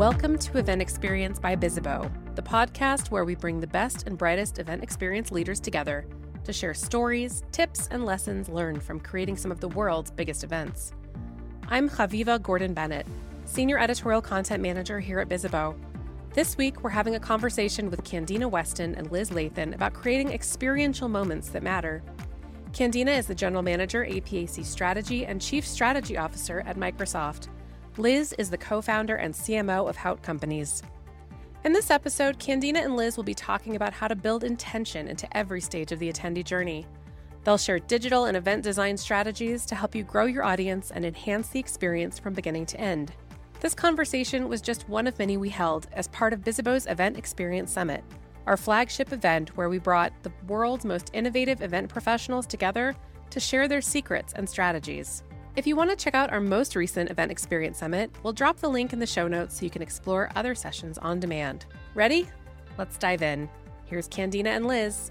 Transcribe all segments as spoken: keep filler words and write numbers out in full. Welcome to Event Experience by Bizzabo, the podcast where we bring the best and brightest event experience leaders together to share stories, tips, and lessons learned from creating some of the world's biggest events. I'm Chaviva Gordon-Bennett, Senior Editorial Content Manager here at Bizzabo. This week, we're having a conversation with Candina Weston and Liz Lathan about creating experiential moments that matter. Candina is the General Manager, A PAC Strategy, and Chief Strategy Officer at Microsoft. Liz is the co-founder and C M O of Haute Companies. In this episode, Candina and Liz will be talking about how to build intention into every stage of the attendee journey. They'll share digital and event design strategies to help you grow your audience and enhance the experience from beginning to end. This conversation was just one of many we held as part of Bizzabo's Event Experience Summit, our flagship event where we brought the world's most innovative event professionals together to share their secrets and strategies. If you want to check out our most recent Event Experience Summit, we'll drop the link in the show notes so you can explore other sessions on demand. Ready? Let's dive in. Here's Candina and Liz.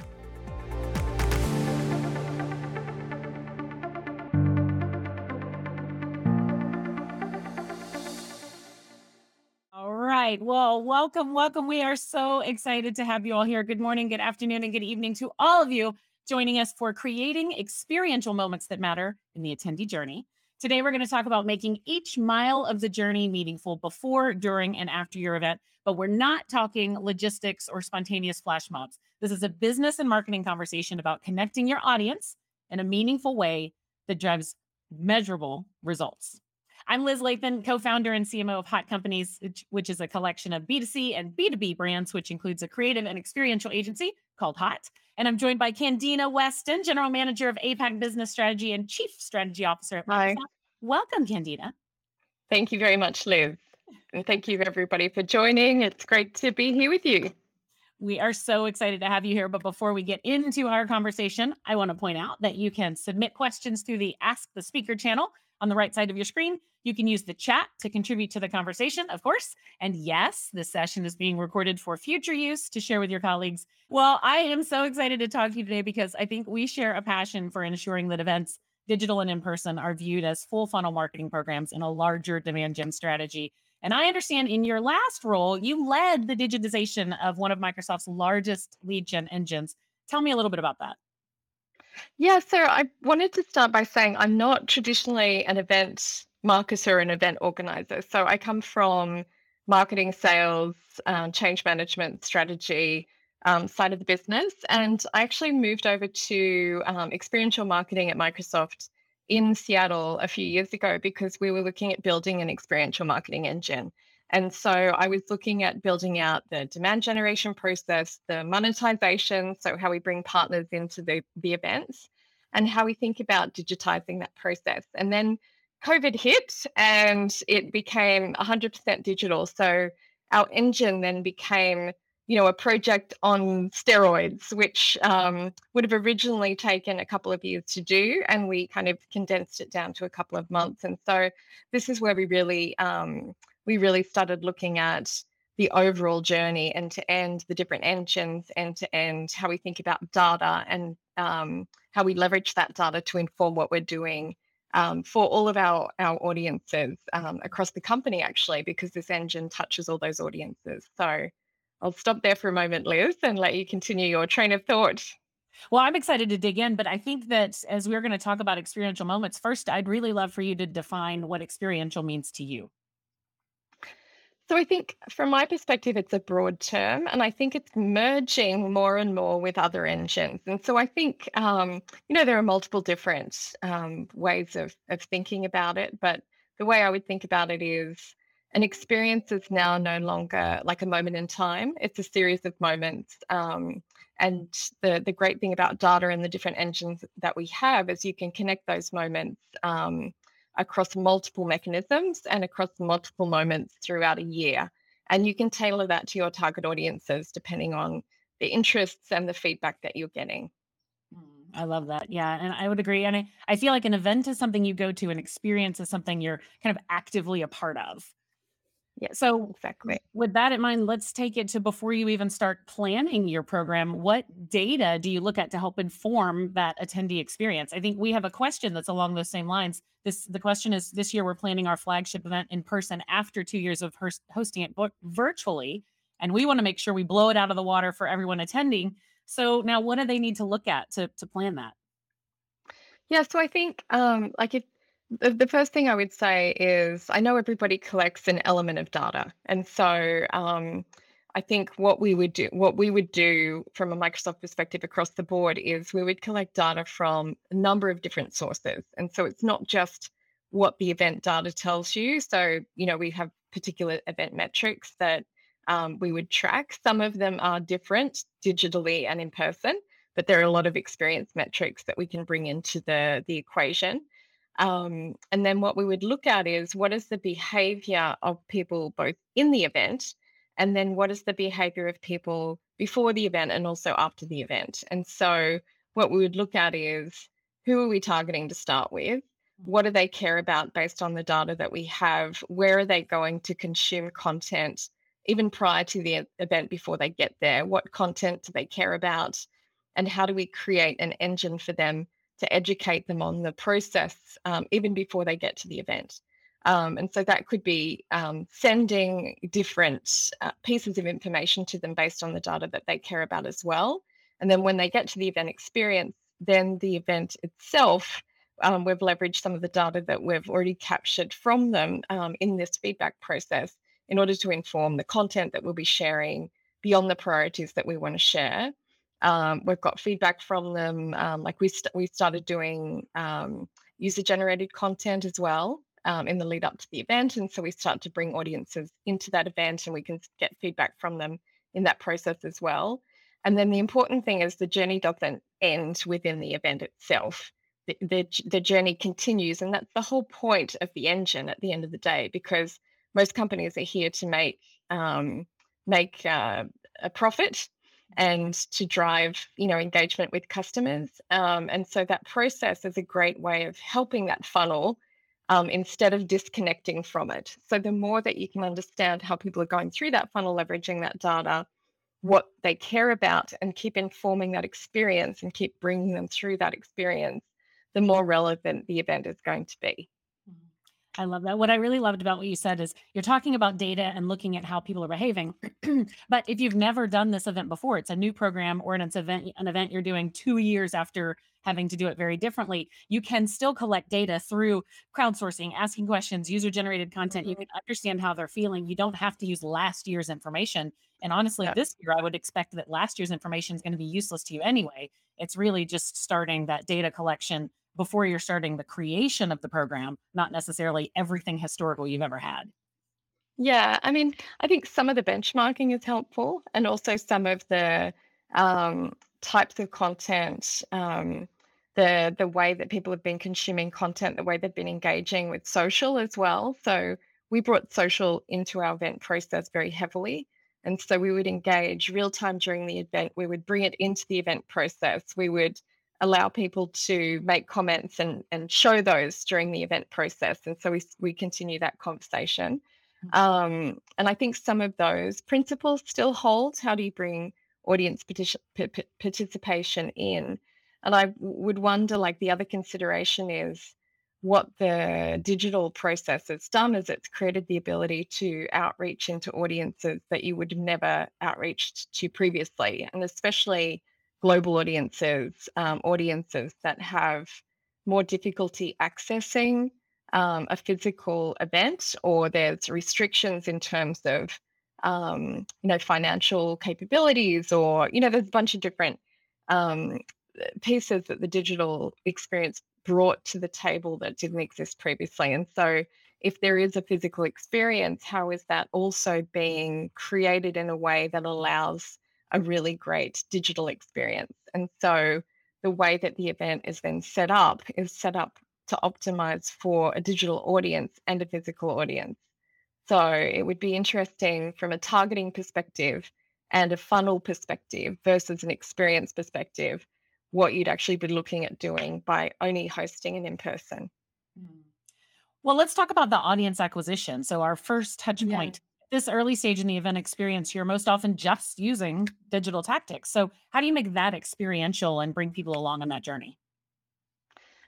Well, welcome, welcome. We are so excited to have you all here. Good morning, good afternoon, and good evening to all of you joining us for Creating Experiential Moments That Matter in the Attendee Journey. Today, we're going to talk about making each mile of the journey meaningful before, during, and after your event. But we're not talking logistics or spontaneous flash mobs. This is a business and marketing conversation about connecting your audience in a meaningful way that drives measurable results. I'm Liz Lathan, co-founder and C M O of Haute Companies, which is a collection of B two C and B two B brands, which includes a creative and experiential agency called Haute. And I'm joined by Candina Weston, General Manager of APAC Business Strategy and Chief Strategy Officer at Microsoft. Hi. Welcome, Candina. Thank you very much, Liz. And thank you, everybody, for joining. It's great to be here with you. We are so excited to have you here. But before we get into our conversation, I want to point out that you can submit questions through the Ask the Speaker channel on the right side of your screen. You can use the chat to contribute to the conversation, of course. And yes, this session is being recorded for future use to share with your colleagues. Well, I am so excited to talk to you today because I think we share a passion for ensuring that events, digital and in person, are viewed as full funnel marketing programs in a larger demand gen strategy. And I understand in your last role, you led the digitization of one of Microsoft's largest lead gen engines. Tell me a little bit about that. Yeah, so I wanted to start by saying I'm not traditionally an event marketer and event organizer. So I come from marketing, sales, um, change management, strategy um, side of the business. And I actually moved over to um, experiential marketing at Microsoft in Seattle a few years ago because we were looking at building an experiential marketing engine. And so I was looking at building out the demand generation process, the monetization, so how we bring partners into the, the events and how we think about digitizing that process. And then COVID hit and it became one hundred percent digital. So our engine then became, you know, a project on steroids, which um, would have originally taken a couple of years to do. And we kind of condensed it down to a couple of months. And so this is where we really... Um, we really started looking at the overall journey end to end, the different engines end to end, how we think about data and um, how we leverage that data to inform what we're doing um, for all of our, our audiences um, across the company, actually, because this engine touches all those audiences. So I'll stop there for a moment, Liz, and let you continue your train of thought. Well, I'm excited to dig in, but I think that as we're going to talk about experiential moments, first, I'd really love for you to define what experiential means to you. So I think from my perspective, it's a broad term, and I think it's merging more and more with other engines. And so I think, um, you know, there are multiple different um, ways of, of thinking about it, but the way I would think about it is an experience is now no longer like a moment in time. It's a series of moments. Um, and the, the great thing about data and the different engines that we have is you can connect those moments um, across multiple mechanisms and across multiple moments throughout a year. And you can tailor that to your target audiences depending on the interests and the feedback that you're getting. I love that. Yeah, and I would agree. And I, I feel like an event is something you go to, an experience is something you're kind of actively a part of. Yeah, so exactly. With that in mind, let's take it to before you even start planning your program, what data do you look at to help inform that attendee experience? I think we have a question that's along those same lines. This the question is, this year we're planning our flagship event in person after two years of her- hosting it virtually, and we want to make sure we blow it out of the water for everyone attending. So now what do they need to look at to, to plan that? Yeah, so I think um, like if the first thing I would say is I know everybody collects an element of data. And so um, I think what we would do, what we would do from a Microsoft perspective across the board is we would collect data from a number of different sources. And so it's not just what the event data tells you. So, you know, we have particular event metrics that um, we would track. Some of them are different digitally and in person, but there are a lot of experience metrics that we can bring into the, the equation. Um, and then what we would look at is what is the behavior of people both in the event, and then what is the behavior of people before the event and also after the event. And so what we would look at is who are we targeting to start with? What do they care about based on the data that we have? Where are they going to consume content even prior to the event before they get there? What content do they care about? And how do we create an engine for them to educate them on the process um, even before they get to the event. Um, and so that could be um, sending different uh, pieces of information to them based on the data that they care about as well. And then when they get to the event experience, then the event itself, um, we've leveraged some of the data that we've already captured from them um, in this feedback process in order to inform the content that we'll be sharing beyond the priorities that we want to share. Um, we've got feedback from them, um, like we st- we started doing um, user-generated content as well um, in the lead up to the event. And so we start to bring audiences into that event and we can get feedback from them in that process as well. And then the important thing is the journey doesn't end within the event itself. The, the, the journey continues, and that's the whole point of the engine at the end of the day, because most companies are here to make, um, make uh, a profit and to drive, you know, engagement with customers. Um, and so that process is a great way of helping that funnel um, instead of disconnecting from it. So the more that you can understand how people are going through that funnel, leveraging that data, what they care about, and keep informing that experience and keep bringing them through that experience, the more relevant the event is going to be. I love that. What I really loved about what you said is you're talking about data and looking at how people are behaving. But if you've never done this event before, it's a new program or an event, an event you're doing two years after having to do it very differently, you can still collect data through crowdsourcing, asking questions, user-generated content. You can understand how they're feeling. You don't have to use last year's information. And honestly, yeah. This year, I would expect that last year's information is going to be useless to you anyway. It's really just starting that data collection before you're starting the creation of the program, not necessarily everything historical you've ever had. Yeah, I mean, I think some of the benchmarking is helpful, and also some of the um, types of content, um, the the way that people have been consuming content, the way they've been engaging with social as well. So we brought social into our event process very heavily. And so we would engage real time during the event. We would bring it into the event process. We would allow people to make comments and, and show those during the event process. And so we, we continue that conversation. Um, and I think some of those principles still hold. How do you bring audience particip- participation in? And I would wonder, like, the other consideration is what the digital process has done is it's created the ability to outreach into audiences that you would have never outreached to previously, and especially global audiences, um, audiences that have more difficulty accessing um, a physical event, or there's restrictions in terms of, um, you know, financial capabilities, or, you know, there's a bunch of different um, pieces that the digital experience brought to the table that didn't exist previously. And so if there is a physical experience, how is that also being created in a way that allows a really great digital experience? And so the way that the event is then set up is set up to optimize for a digital audience and a physical audience. So it would be interesting from a targeting perspective and a funnel perspective versus an experience perspective, what you'd actually be looking at doing by only hosting an in-person. Well, let's talk about the audience acquisition. So our first touch point this early stage in the event experience, you're most often just using digital tactics. So how do you make that experiential and bring people along on that journey?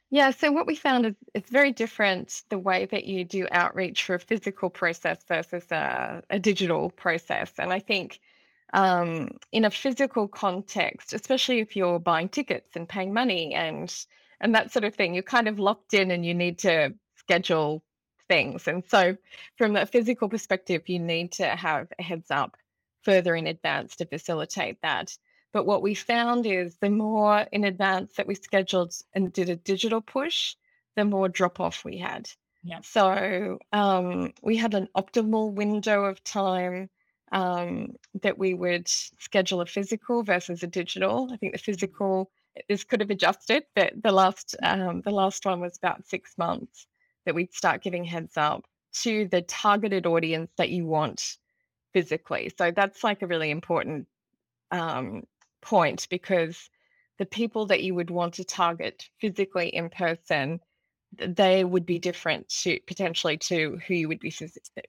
Yeah, so what we found is it's very different the way that you do outreach for a physical process versus a, a digital process. And I think um, in a physical context, especially if you're buying tickets and paying money and and that sort of thing, you're kind of locked in and you need to schedule things. And so from a physical perspective, you need to have a heads up further in advance to facilitate that. But what we found is the more in advance that we scheduled and did a digital push, the more drop off we had. Yeah. So um, we had an optimal window of time um, that we would schedule a physical versus a digital. I think the physical, this could have adjusted, but the last um, the last one was about six months that we'd start giving heads up to the targeted audience that you want physically. So that's like a really important um, point, because the people that you would want to target physically in person, they would be different to potentially to who you would be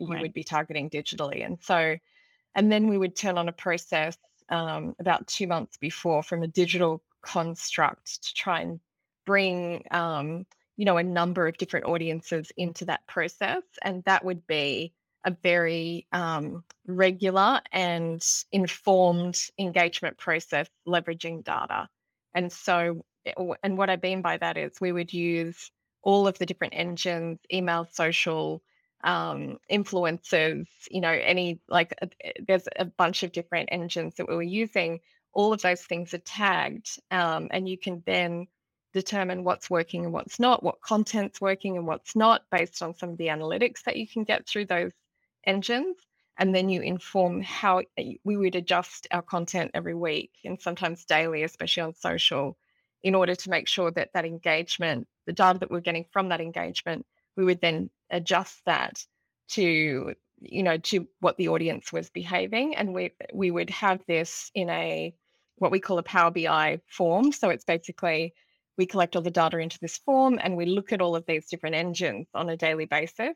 you right. would be targeting digitally. And so, and then we would turn on a process um, about two months before from a digital construct to try and bring um, you know, a number of different audiences into that process. And that would be a very um, regular and informed engagement process, leveraging data. And so, and what I mean by that is we would use all of the different engines, email, social, um, influencers, you know, any, like uh, there's a bunch of different engines that we were using. All of those things are tagged, um, and you can then determine what's working and what's not, what content's working and what's not, based on some of the analytics that you can get through those engines. And then you inform how we would adjust our content every week and sometimes daily, especially on social, in order to make sure that that engagement, the data that we're getting from that engagement, we would then adjust that to, you know, to what the audience was behaving. And we we would have this in a, what we call a Power B I form. So it's basically, we collect all the data into this form and we look at all of these different engines on a daily basis.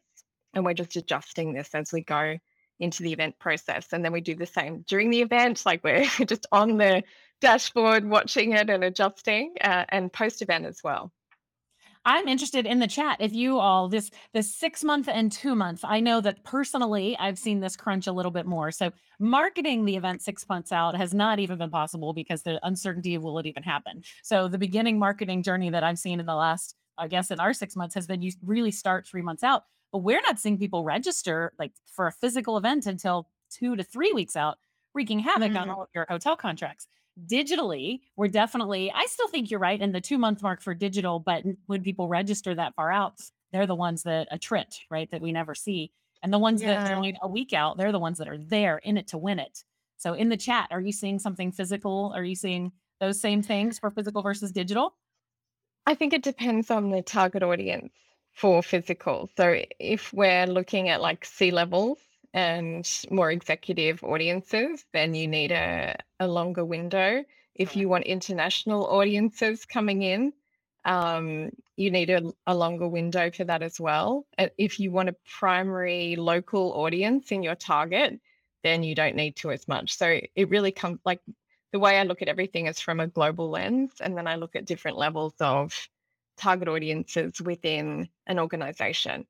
And we're just adjusting this as we go into the event process. And then we do the same during the event, like we're just on the dashboard watching it and adjusting, uh, and post-event as well. I'm interested in the chat. If you all, this this six month and two months, I know that personally, I've seen this crunch a little bit more. So marketing the event six months out has not even been possible because the uncertainty of will it even happen. So the beginning marketing journey that I've seen in the last, I guess in our six months has been you really start three months out, but we're not seeing people register like for a physical event until two to three weeks out, wreaking havoc mm-hmm. on all of your hotel contracts. Digitally, we're definitely, I still think you're right in the two month mark for digital, but when people register that far out, they're the ones that attrit, right? That we never see. And the ones yeah. that join a week out, they're the ones that are there in it to win it. So in the chat, are you seeing something physical? Are you seeing those same things for physical versus digital? I think it depends on the target audience for physical. So if we're looking at like C-levels and more executive audiences, then you need a, a longer window. If you want international audiences coming in, um, you need a, a longer window for that as well. If you want a primary local audience in your target, then you don't need to as much. So it really comes, like the way I look at everything is from a global lens, and then I look at different levels of target audiences within an organization.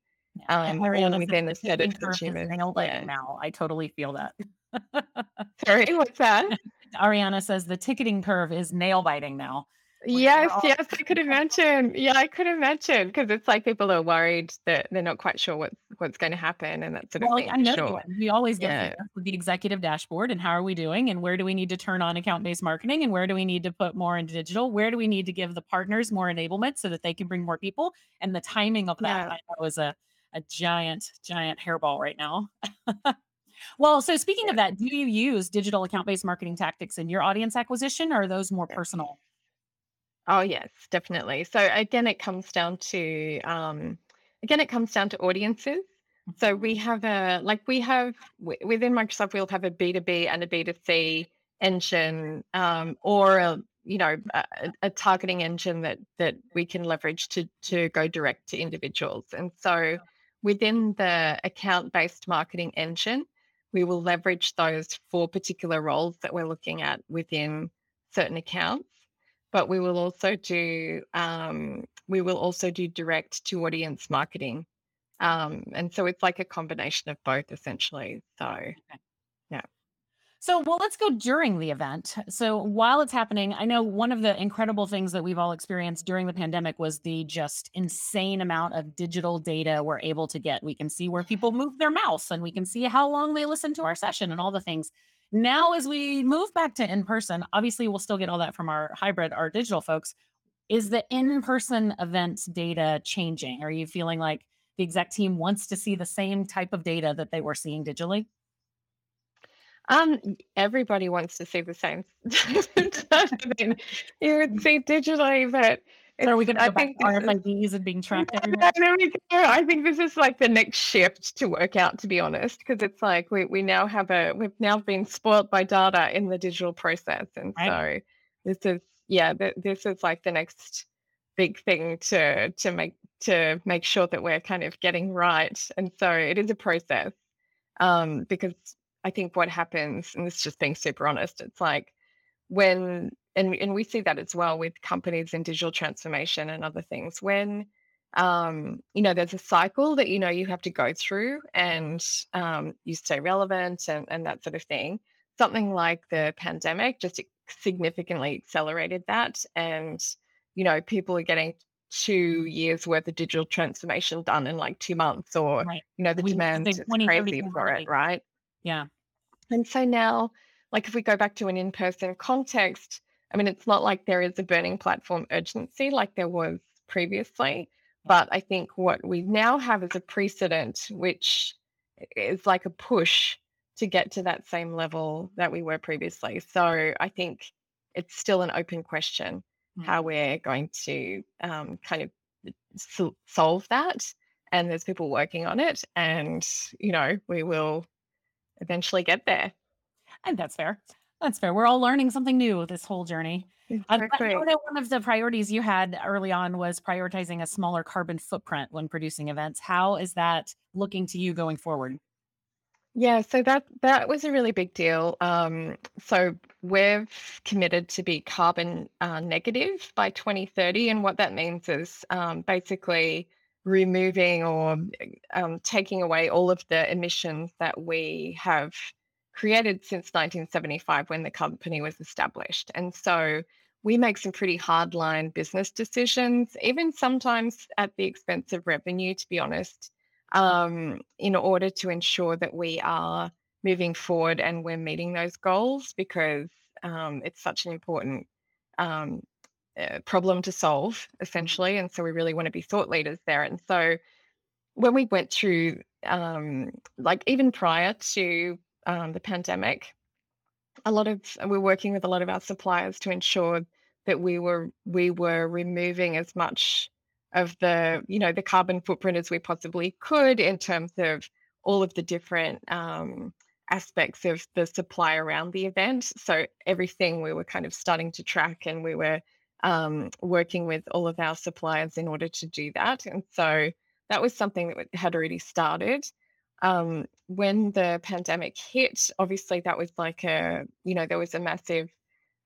Yeah. Um, and within the set of consumers. Yeah. Now, I totally feel that. Sorry, what's that? Ariana says the ticketing curve is nail biting now. Yes, all- yes, I could imagine. Yeah, I could imagine, because it's like people are worried that they're not quite sure what's what's going to happen, and that sort well, of thing. I know sure. we always get yeah. the executive dashboard and how are we doing, and where do we need to turn on account-based marketing, and where do we need to put more in digital, where do we need to give the partners more enablement so that they can bring more people, and the timing of that yeah. I know is a. a giant, giant hairball right now. Well, so speaking of that, do you use digital account-based marketing tactics in your audience acquisition, or are those more personal? Oh, yes, definitely. So again, it comes down to, um, again, it comes down to audiences. So we have a, like we have, w- within Microsoft, we'll have a B two B and a B two C engine, um, or a, you know, a, a targeting engine that that we can leverage to to go direct to individuals. And so within the account-based marketing engine, we will leverage those for particular roles that we're looking at within certain accounts. But we will also do um, we will also do direct to audience marketing, um, and so it's like a combination of both essentially. So, yeah. So, well, let's go during the event. So while it's happening, I know one of the incredible things that we've all experienced during the pandemic was the just insane amount of digital data we're able to get. We can see where people move their mouse, and we can see how long they listen to our session, and all the things. Now, as we move back to in-person, obviously we'll still get all that from our hybrid, our digital folks. Is the in-person events data changing? Are you feeling like the exec team wants to see the same type of data that they were seeing digitally? Um, everybody wants to see the same. You would see digitally, but so are we going to go back to R F I Ds and being tracked everywhere? No, no, no, I think this is like the next shift to work out, to be honest, because it's like we, we now have a, we've now been spoiled by data in the digital process. And right. so this is, yeah, th- this is like the next big thing to, to make, to make sure that we're kind of getting right. And so it is a process um, because I think what happens, and this is just being super honest, it's like when, And, and we see that as well with companies in digital transformation and other things. When, um, you know, there's a cycle that, you know, you have to go through and um, you stay relevant and, and that sort of thing. Something like the pandemic just significantly accelerated that. And, you know, people are getting two years worth of digital transformation done in like two months or, right. you know, the we, demand is crazy for it, right? Yeah. And so now, like if we go back to an in-person context, I mean, it's not like there is a burning platform urgency like there was previously, but I think what we now have is a precedent, which is like a push to get to that same level that we were previously. So I think it's still an open question mm-hmm. how we're going to um, kind of so- solve that. And there's people working on it and, you know, we will eventually get there. And that's fair. That's fair. We're all learning something new this whole journey. Exactly. I know that one of the priorities you had early on was prioritizing a smaller carbon footprint when producing events. How is that looking to you going forward? Yeah, so that that was a really big deal. Um, so we've committed to be carbon uh, negative by twenty thirty. And what that means is um, basically removing or um, taking away all of the emissions that we have created since nineteen seventy-five when the company was established. And so we make some pretty hardline business decisions, even sometimes at the expense of revenue, to be honest, um, in order to ensure that we are moving forward and we're meeting those goals because um, it's such an important um, uh, problem to solve, essentially. And so we really want to be thought leaders there. And so when we went through, um, like even prior to Um, the pandemic, a lot of we're working with a lot of our suppliers to ensure that we were we were removing as much of the you know the carbon footprint as we possibly could in terms of all of the different um, aspects of the supply around the event. So everything we were kind of starting to track, and we were um, working with all of our suppliers in order to do that. And so that was something that had already started. Um, when the pandemic hit, obviously that was like a, you know, there was a massive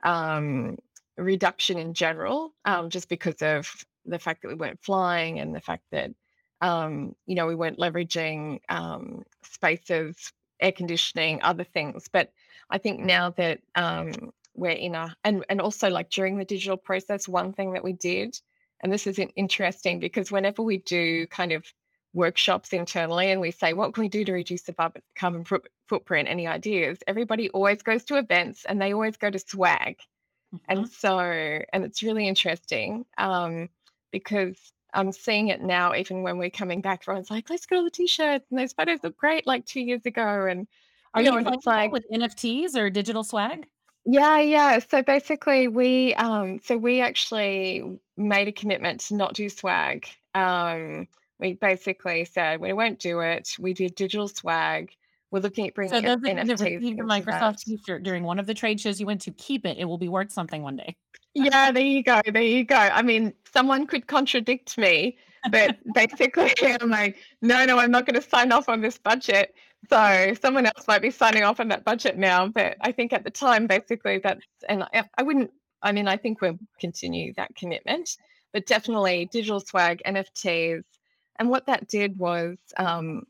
um, reduction in general, um, just because of the fact that we weren't flying and the fact that, um, you know, we weren't leveraging um, spaces, air conditioning, other things. But I think now that um, we're in a, and, and also like during the digital process, one thing that we did, and this is interesting because whenever we do kind of workshops internally and we say, what can we do to reduce the carbon footprint, any ideas? Everybody always goes to events and they always go to swag. Mm-hmm. And so, and it's really interesting um, because I'm seeing it now, even when we're coming back, everyone's like, let's go to the t-shirts and those photos look great like two years ago. And are you know, it's like with N F Ts or digital swag? Yeah, yeah. So basically we, um, so we actually made a commitment to not do swag. Um, We basically said we won't do it. We did digital swag. We're looking at bringing so those N F Ts. So received a Microsoft T-shirt during one of the trade shows you went to. Keep it; it will be worth something one day. Yeah, there you go, there you go. I mean, someone could contradict me, but basically, I'm like, no, no, I'm not going to sign off on this budget. So someone else might be signing off on that budget now, but I think at the time, basically that's, and I, I wouldn't, I mean, I think we'll continue that commitment, but definitely digital swag, N F Ts. And what that did was um,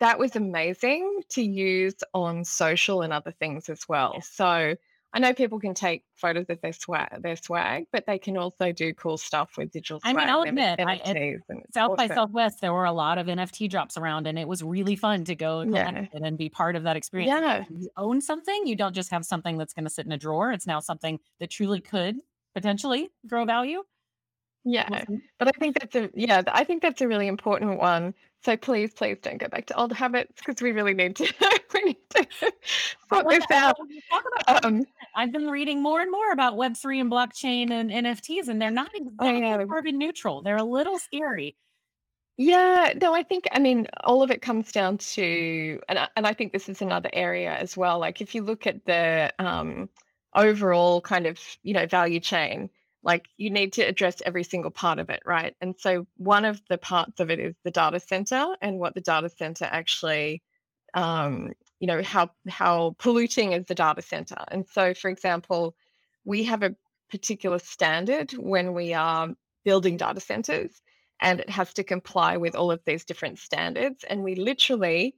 that was amazing to use on social and other things as well. So I know people can take photos of their swag, their swag, but they can also do cool stuff with digital swag. I mean, I'll admit, I, at South by Southwest, there were a lot of N F T drops around, and it was really fun to go yeah. and be part of that experience. Yeah. You own something. You don't just have something that's going to sit in a drawer. It's now something that truly could potentially grow value. Yeah, awesome. But I think that's a yeah, I think that's a really important one. So please, please don't go back to old habits, because we really need to we need to sort this out. Um, I've been reading more and more about Web three and blockchain and N F Ts, and they're not exactly oh, yeah. carbon neutral. They're a little scary. Yeah, no, I think I mean all of it comes down to, and I, and I think this is another area as well. Like if you look at the um, overall kind of you know value chain. Like you need to address every single part of it, right? And so one of the parts of it is the data center and what the data center actually, um, you know, how how polluting is the data center. And so, for example, we have a particular standard when we are building data centers, and it has to comply with all of these different standards. And we literally,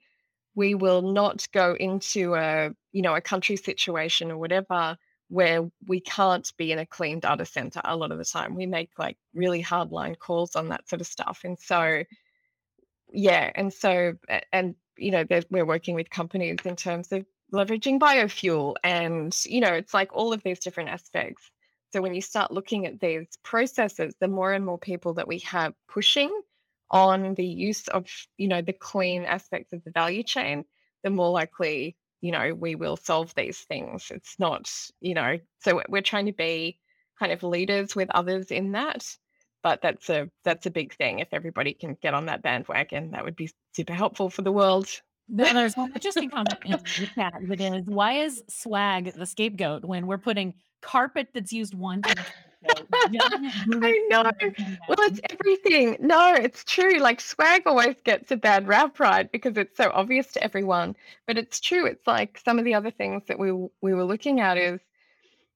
we will not go into a, you know, a country situation or whatever where we can't be in a clean data center a lot of the time. We make like really hardline calls on that sort of stuff. And so, yeah. And so, and, you know, we're working with companies in terms of leveraging biofuel and, you know, it's like all of these different aspects. So when you start looking at these processes, the more and more people that we have pushing on the use of, you know, the clean aspects of the value chain, the more likely you know, we will solve these things. It's not, you know, so we're trying to be kind of leaders with others in that, but that's a, that's a big thing. If everybody can get on that bandwagon, that would be super helpful for the world. There's one interesting comment in the chat that is, why is swag the scapegoat when we're putting carpet that's used once? I know. Well, it's everything. No, it's true. Like swag always gets a bad rap, right? Because it's so obvious to everyone. But it's true. It's like some of the other things that we we were looking at is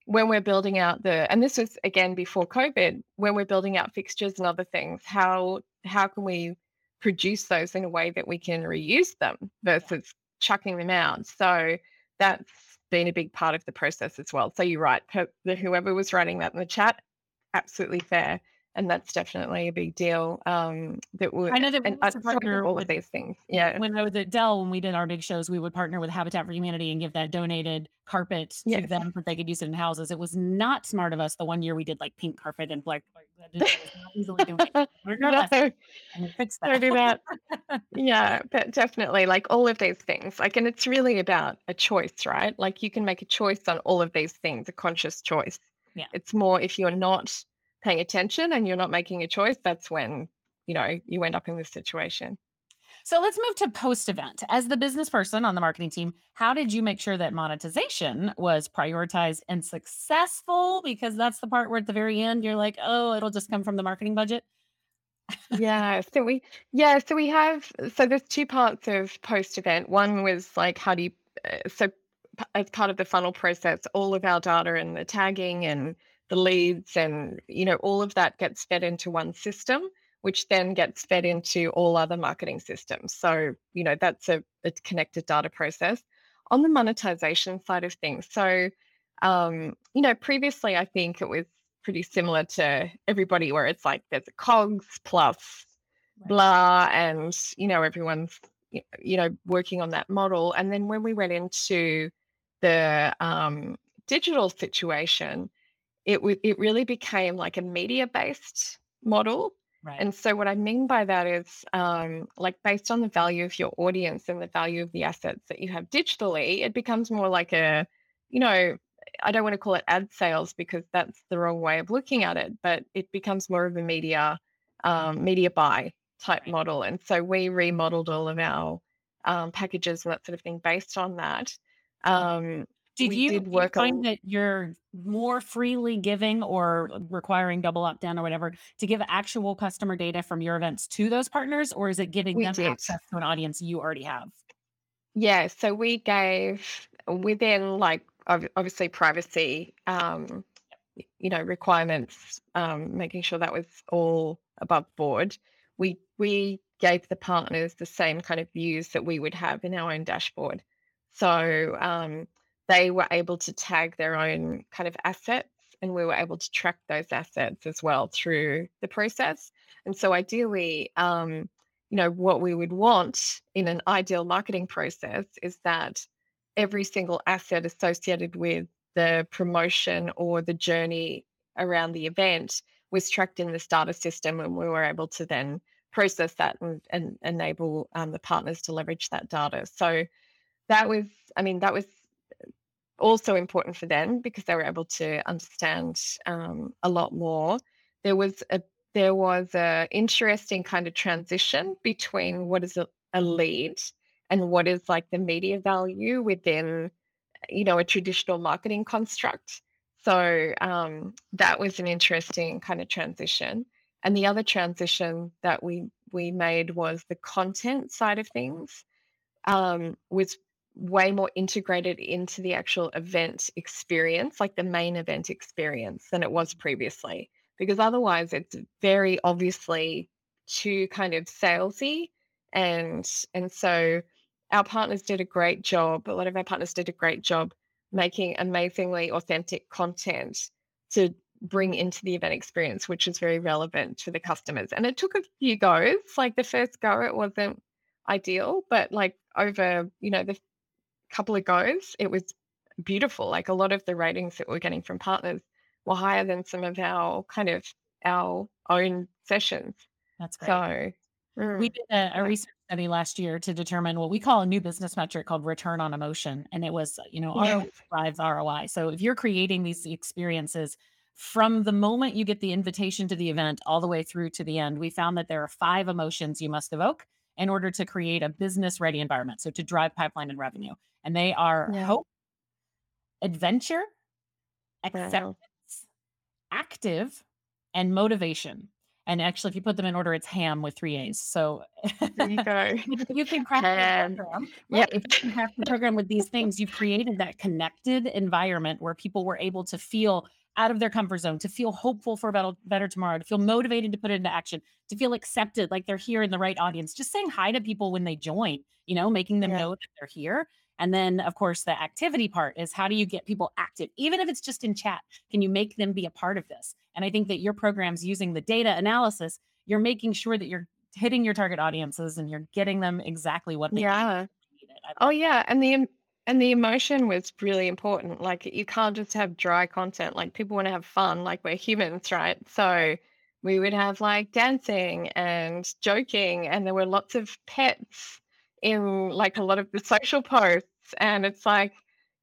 when we're building out the, and this was again before COVID, when we're building out fixtures and other things, how how can we produce those in a way that we can reuse them versus chucking them out? So that's been a big part of the process as well. So you're right, whoever was writing that in the chat, absolutely fair. And that's definitely a big deal. Um, that would, I know that we and, to partner all with, of these things. Yeah. When I was at Dell, when we did our big shows, we would partner with Habitat for Humanity and give that donated carpet to yes. them so they could use it in houses. It was not smart of us. The one year we did like pink carpet and black carpet. Easily donated. We're not so, and fix that. Don't do that. Yeah, but definitely like all of these things. Like, and it's really about a choice, right? Like you can make a choice on all of these things, a conscious choice. Yeah. It's more if you're not paying attention and you're not making a choice, that's when, you know, you end up in this situation. So let's move to post-event. As the business person on the marketing team, how did you make sure that monetization was prioritized and successful? Because that's the part where at the very end, you're like, oh, it'll just come from the marketing budget. yeah. So we, yeah. So we have, so there's two parts of post-event. One was like, how do you, uh, so p- as part of the funnel process, all of our data and the tagging and the leads and, you know, all of that gets fed into one system, which then gets fed into all other marketing systems. So, you know, that's a, a connected data process. On the monetization side of things. So, um, you know, previously, I think it was pretty similar to everybody where it's like there's a COGS plus right. blah, and, you know, everyone's, you know, working on that model. And then when we went into the um, digital situation, It w- it really became like a media-based model. Right. And so what I mean by that is um, like based on the value of your audience and the value of the assets that you have digitally, it becomes more like a, you know, I don't want to call it ad sales because that's the wrong way of looking at it, but it becomes more of a media, um, media buy type right. model. And so we remodeled all of our um, packages and that sort of thing based on that. Um, Did you, did work did you find on... that you're more freely giving or requiring double opt down or whatever to give actual customer data from your events to those partners, or is it giving we them did. access to an audience you already have? Yeah, so we gave within like ob- obviously privacy, um, you know, requirements, um, making sure that was all above board. We we gave the partners the same kind of views that we would have in our own dashboard. So um, they were able to tag their own kind of assets, and we were able to track those assets as well through the process. And so ideally, um, you know, what we would want in an ideal marketing process is that every single asset associated with the promotion or the journey around the event was tracked in this data system, and we were able to then process that and, and enable um, the partners to leverage that data. So that was, I mean, that was also important for them because they were able to understand um, a lot more. There was a there was a interesting kind of transition between what is a, a lead and what is like the media value within, you know, a traditional marketing construct. So um, that was an interesting kind of transition. And the other transition that we we made was the content side of things um, was way more integrated into the actual event experience, like the main event experience, than it was previously. Because otherwise, it's very obviously too kind of salesy, and and so. Our partners did a great job. A lot of our partners did a great job making amazingly authentic content to bring into the event experience, which is very relevant to the customers. And it took a few goes. Like the first go, it wasn't ideal, but like over, you know, the couple of goes, it was beautiful. Like a lot of the ratings that we're getting from partners were higher than some of our kind of our own sessions. That's great. So mm, we did a, a research study last year to determine what we call a new business metric called return on emotion. And it was, you know, yeah. R O I drives R O I. So if you're creating these experiences from the moment you get the invitation to the event all the way through to the end, we found that there are five emotions you must evoke in order to create a business ready environment. So to drive pipeline and revenue. And they are yeah. hope, adventure, acceptance, wow. active, and motivation. And actually, if you put them in order, it's ham with three A's. So there you go. You can craft the program. Right? Yep. If you can craft the program with these things, you've created that connected environment where people were able to feel out of their comfort zone, to feel hopeful for a better, better tomorrow, to feel motivated to put it into action, to feel accepted, like they're here in the right audience, just saying hi to people when they join, you know, making them yeah. know that they're here. And then, of course, the activity part is how do you get people active? Even if it's just in chat, can you make them be a part of this? And I think that your program's using the data analysis, you're making sure that you're hitting your target audiences and you're getting them exactly what they yeah. needed. Oh, yeah. And the and the emotion was really important. Like, you can't just have dry content. Like, people want to have fun. Like, we're humans, right? So we would have, like, dancing and joking. And there were lots of pets in like a lot of the social posts, and it's like,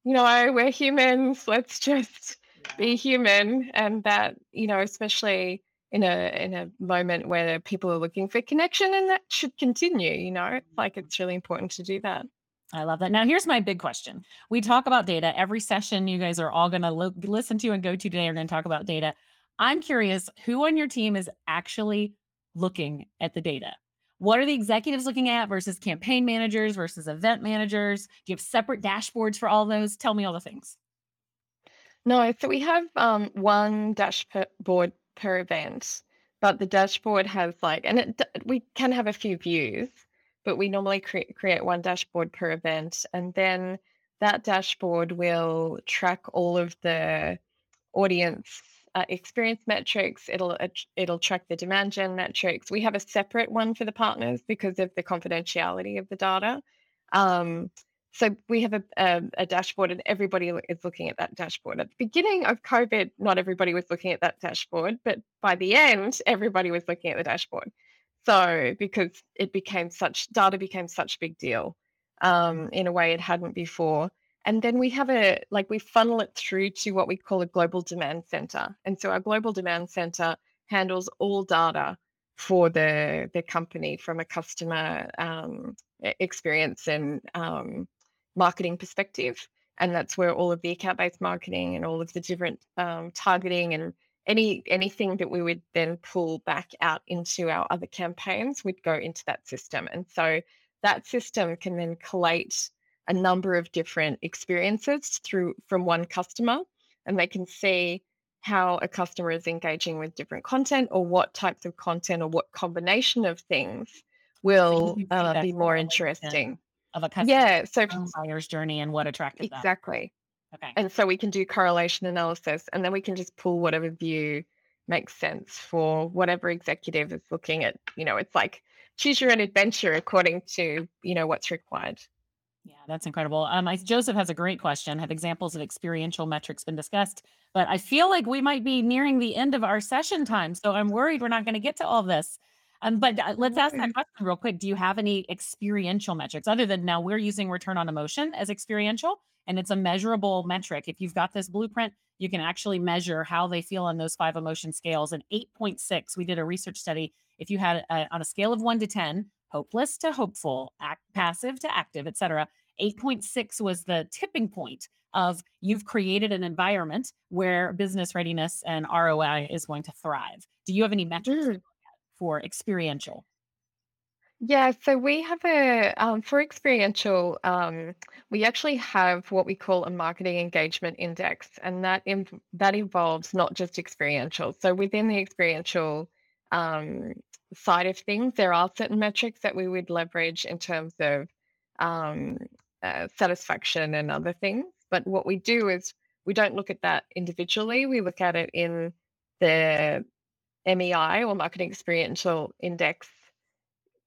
you know, we're humans, let's just be human. And that, you know, especially in a in a moment where people are looking for connection, and that should continue, you know, like it's really important to do that. I love that. Now, here's my big question. We talk about data every session. You guys are all going to lo- listen to and go to today. We're going to talk about data. I'm curious, who on your team is actually looking at the data? What are the executives looking at versus campaign managers versus event managers? Do you have separate dashboards for all those? Tell me all the things. No, so we have um, one dashboard per event, but the dashboard has like, and it, we can have a few views, but we normally cre- create one dashboard per event. And then that dashboard will track all of the audience Uh, experience metrics. It'll it'll track the demand gen metrics. We have a separate one for the partners because of the confidentiality of the data. Um, so we have a, a, a dashboard, and everybody is looking at that dashboard. At the beginning of COVID, not everybody was looking at that dashboard, but by the end, everybody was looking at the dashboard. So because it became such, data became such a big deal um, in a way it hadn't before. And then we have a, like we funnel it through to what we call a global demand center. And so our global demand center handles all data for the, the company from a customer um, experience and um, marketing perspective. And that's where all of the account-based marketing and all of the different um, targeting and any anything that we would then pull back out into our other campaigns would go into that system. And so that system can then collate a number of different experiences through from one customer, and they can see how a customer is engaging with different content, or what types of content, or what combination of things will uh, be more interesting of a customer yeah, so, buyer's journey and what attracted them. Exactly. Okay. And so we can do correlation analysis, and then we can just pull whatever view makes sense for whatever executive is looking at. You know, it's like choose your own adventure according to, you know, what's required. Yeah, that's incredible. Um, I, Joseph has a great question. Have examples of experiential metrics been discussed? But I feel like we might be nearing the end of our session time, so I'm worried we're not going to get to all this. Um, but uh, let's ask that question real quick. Do you have any experiential metrics other than now we're using return on emotion as experiential, and it's a measurable metric. If you've got this blueprint, you can actually measure how they feel on those five emotion scales. And eight point six, we did a research study. If you had a, on a scale of one to ten, hopeless to hopeful, act, passive to active, et cetera. eight point six was the tipping point of you've created an environment where business readiness and R O I is going to thrive. Do you have any metrics mm. for experiential? Yeah, so we have a, um, for experiential, um, we actually have what we call a marketing engagement index, and that in, that involves not just experiential. So within the experiential um side of things, there are certain metrics that we would leverage in terms of um, uh, satisfaction and other things. But what we do is we don't look at that individually. We look at it in the M E I or Marketing Experiential Index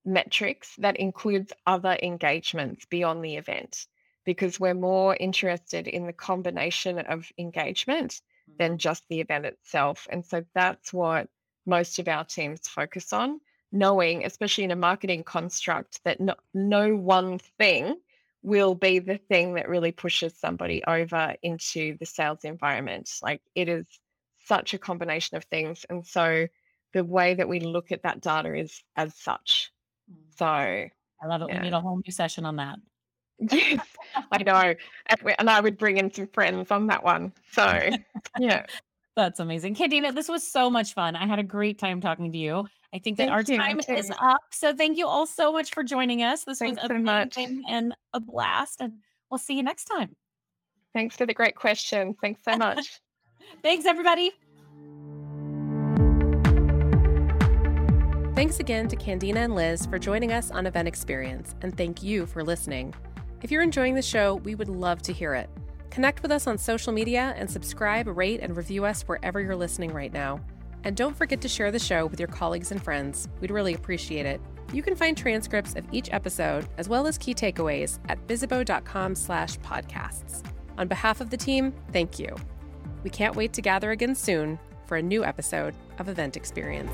metrics that includes other engagements beyond the event, because we're more interested in the combination of engagement than just the event itself. And so that's what most of our teams focus on, knowing, especially in a marketing construct, that no, no one thing will be the thing that really pushes somebody over into the sales environment. Like, it is such a combination of things. And so the way that we look at that data is as such. So I love it. Yeah. We need a whole new session on that. Yes, I know. And, we, and I would bring in some friends on that one. So, yeah. That's amazing. Candina, this was so much fun. I had a great time talking to you. I think that thank our you, time too. is up. So thank you all so much for joining us. This Thanks was amazing so and a blast. And we'll see you next time. Thanks for the great question. Thanks so much. Thanks, everybody. Thanks again to Candina and Liz for joining us on Event Experience. And thank you for listening. If you're enjoying the show, we would love to hear it. Connect with us on social media and subscribe, rate, and review us wherever you're listening right now. And don't forget to share the show with your colleagues and friends. We'd really appreciate it. You can find transcripts of each episode as well as key takeaways at bizzabo.com slash podcasts. On behalf of the team, thank you. We can't wait to gather again soon for a new episode of Event Experience.